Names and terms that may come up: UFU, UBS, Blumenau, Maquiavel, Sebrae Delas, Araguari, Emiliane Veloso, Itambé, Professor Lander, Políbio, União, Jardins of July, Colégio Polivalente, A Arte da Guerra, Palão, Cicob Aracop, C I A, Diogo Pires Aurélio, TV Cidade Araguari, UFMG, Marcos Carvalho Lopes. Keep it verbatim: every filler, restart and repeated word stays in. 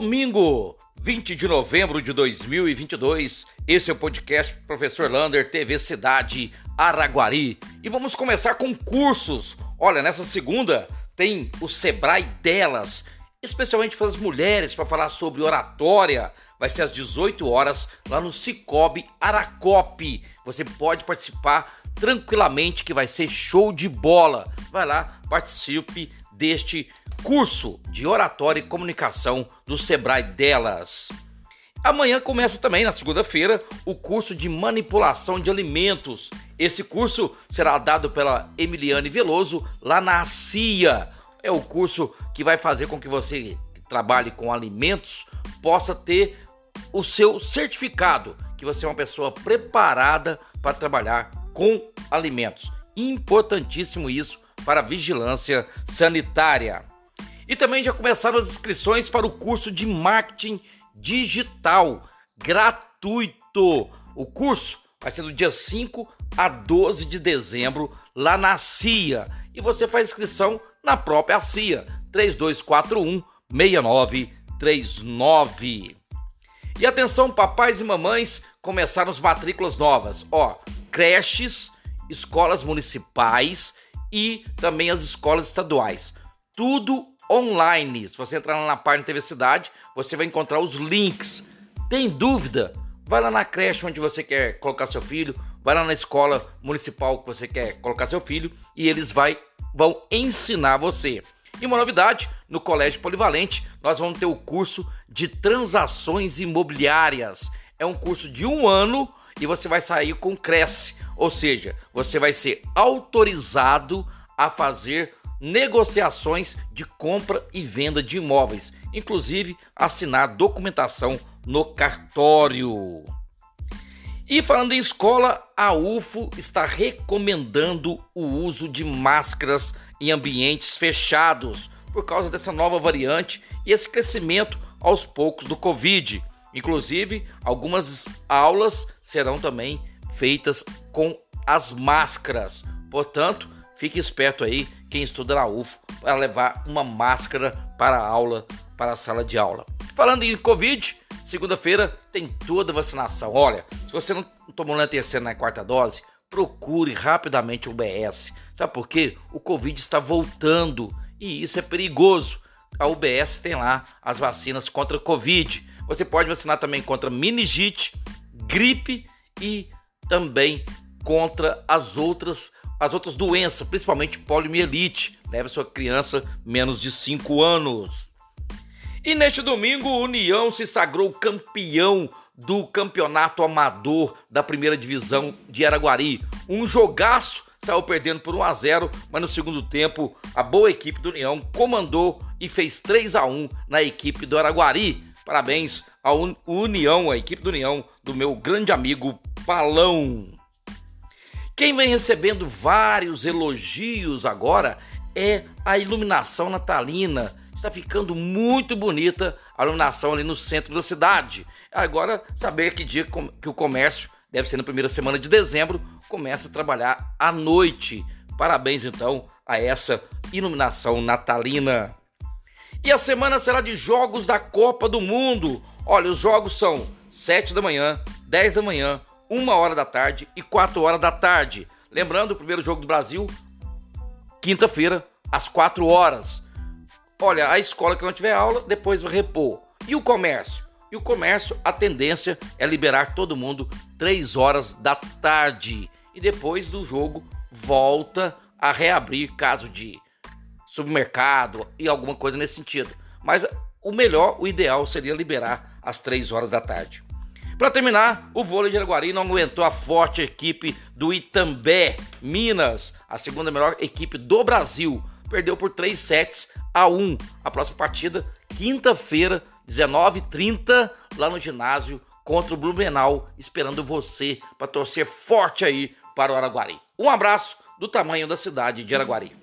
Domingo, vinte de novembro de dois mil e vinte e dois, esse é o podcast Professor Lander, T V Cidade Araguari. E vamos começar com cursos. Olha, nessa segunda tem o Sebrae Delas, especialmente para as mulheres, para falar sobre oratória. Vai ser às dezoito horas lá no Cicob Aracop. Você pode participar tranquilamente que vai ser show de bola. Vai lá, participe deste curso de oratória e comunicação do Sebrae Delas. Amanhã começa também, na segunda-feira, o curso de manipulação de alimentos. Esse curso será dado pela Emiliane Veloso lá na C I A. É o curso que vai fazer com que você que trabalhe com alimentos possa ter o seu certificado, que você é uma pessoa preparada para trabalhar com alimentos. Importantíssimo isso para a vigilância sanitária. E também já começaram as inscrições para o curso de marketing digital, gratuito. O curso vai ser do dia cinco a doze de dezembro, lá na C I A. E você faz inscrição na própria C I A, três dois quatro um, seis nove três nove. E atenção, papais e mamães, começaram as matrículas novas. Ó, creches, escolas municipais e também as escolas estaduais. Tudo online. Se você entrar na página T V Cidade, você vai encontrar os links. Tem dúvida? Vai lá na creche onde você quer colocar seu filho, vai lá na escola municipal que você quer colocar seu filho e eles vai, vão ensinar você. E uma novidade, no Colégio Polivalente, nós vamos ter o curso de transações imobiliárias. É um curso de um ano e você vai sair com creche, ou seja, você vai ser autorizado a fazer negociações de compra e venda de imóveis, inclusive assinar documentação no cartório. E falando em escola, a U F U está recomendando o uso de máscaras em ambientes fechados por causa dessa nova variante e esse crescimento aos poucos do Covid. Inclusive, algumas aulas serão também feitas com as máscaras. Portanto, fique esperto aí, quem estuda na U F U, para levar uma máscara para a aula, para a sala de aula. Falando em Covid, segunda-feira tem toda a vacinação. Olha, se você não tomou na terceira, na quarta dose, procure rapidamente o U B S. Sabe por quê? O Covid está voltando e isso é perigoso. A U B S tem lá as vacinas contra Covid. Você pode vacinar também contra meningite, gripe e também contra as outras As outras doenças, principalmente poliomielite. Leve sua criança menos de cinco anos. E neste domingo, o União se sagrou campeão do campeonato amador da primeira divisão de Araguari. Um jogaço, saiu perdendo por um a zero, mas no segundo tempo, a boa equipe do União comandou e fez três a um na equipe do Araguari. Parabéns ao União, a equipe do União, do meu grande amigo Palão. Quem vem recebendo vários elogios agora é a iluminação natalina. Está ficando muito bonita a iluminação ali no centro da cidade. Agora, saber que dia que o comércio, deve ser na primeira semana de dezembro, começa a trabalhar à noite. Parabéns, então, a essa iluminação natalina. E a semana será de jogos da Copa do Mundo. Olha, os jogos são sete da manhã, dez da manhã, uma hora da tarde e quatro horas da tarde. Lembrando, o primeiro jogo do Brasil, quinta-feira, às quatro horas. Olha, a escola que não tiver aula, depois vai repor. E o comércio? E o comércio, a tendência é liberar todo mundo três horas da tarde. E depois do jogo, volta a reabrir caso de supermercado e alguma coisa nesse sentido. Mas o melhor, o ideal seria liberar às três horas da tarde. Para terminar, o vôlei de Araguari não aguentou a forte equipe do Itambé, Minas, a segunda melhor equipe do Brasil. Perdeu por três sets a um. A próxima partida, quinta-feira, dezenove e trinta, lá no ginásio contra o Blumenau, esperando você para torcer forte aí para o Araguari. Um abraço do tamanho da cidade de Araguari.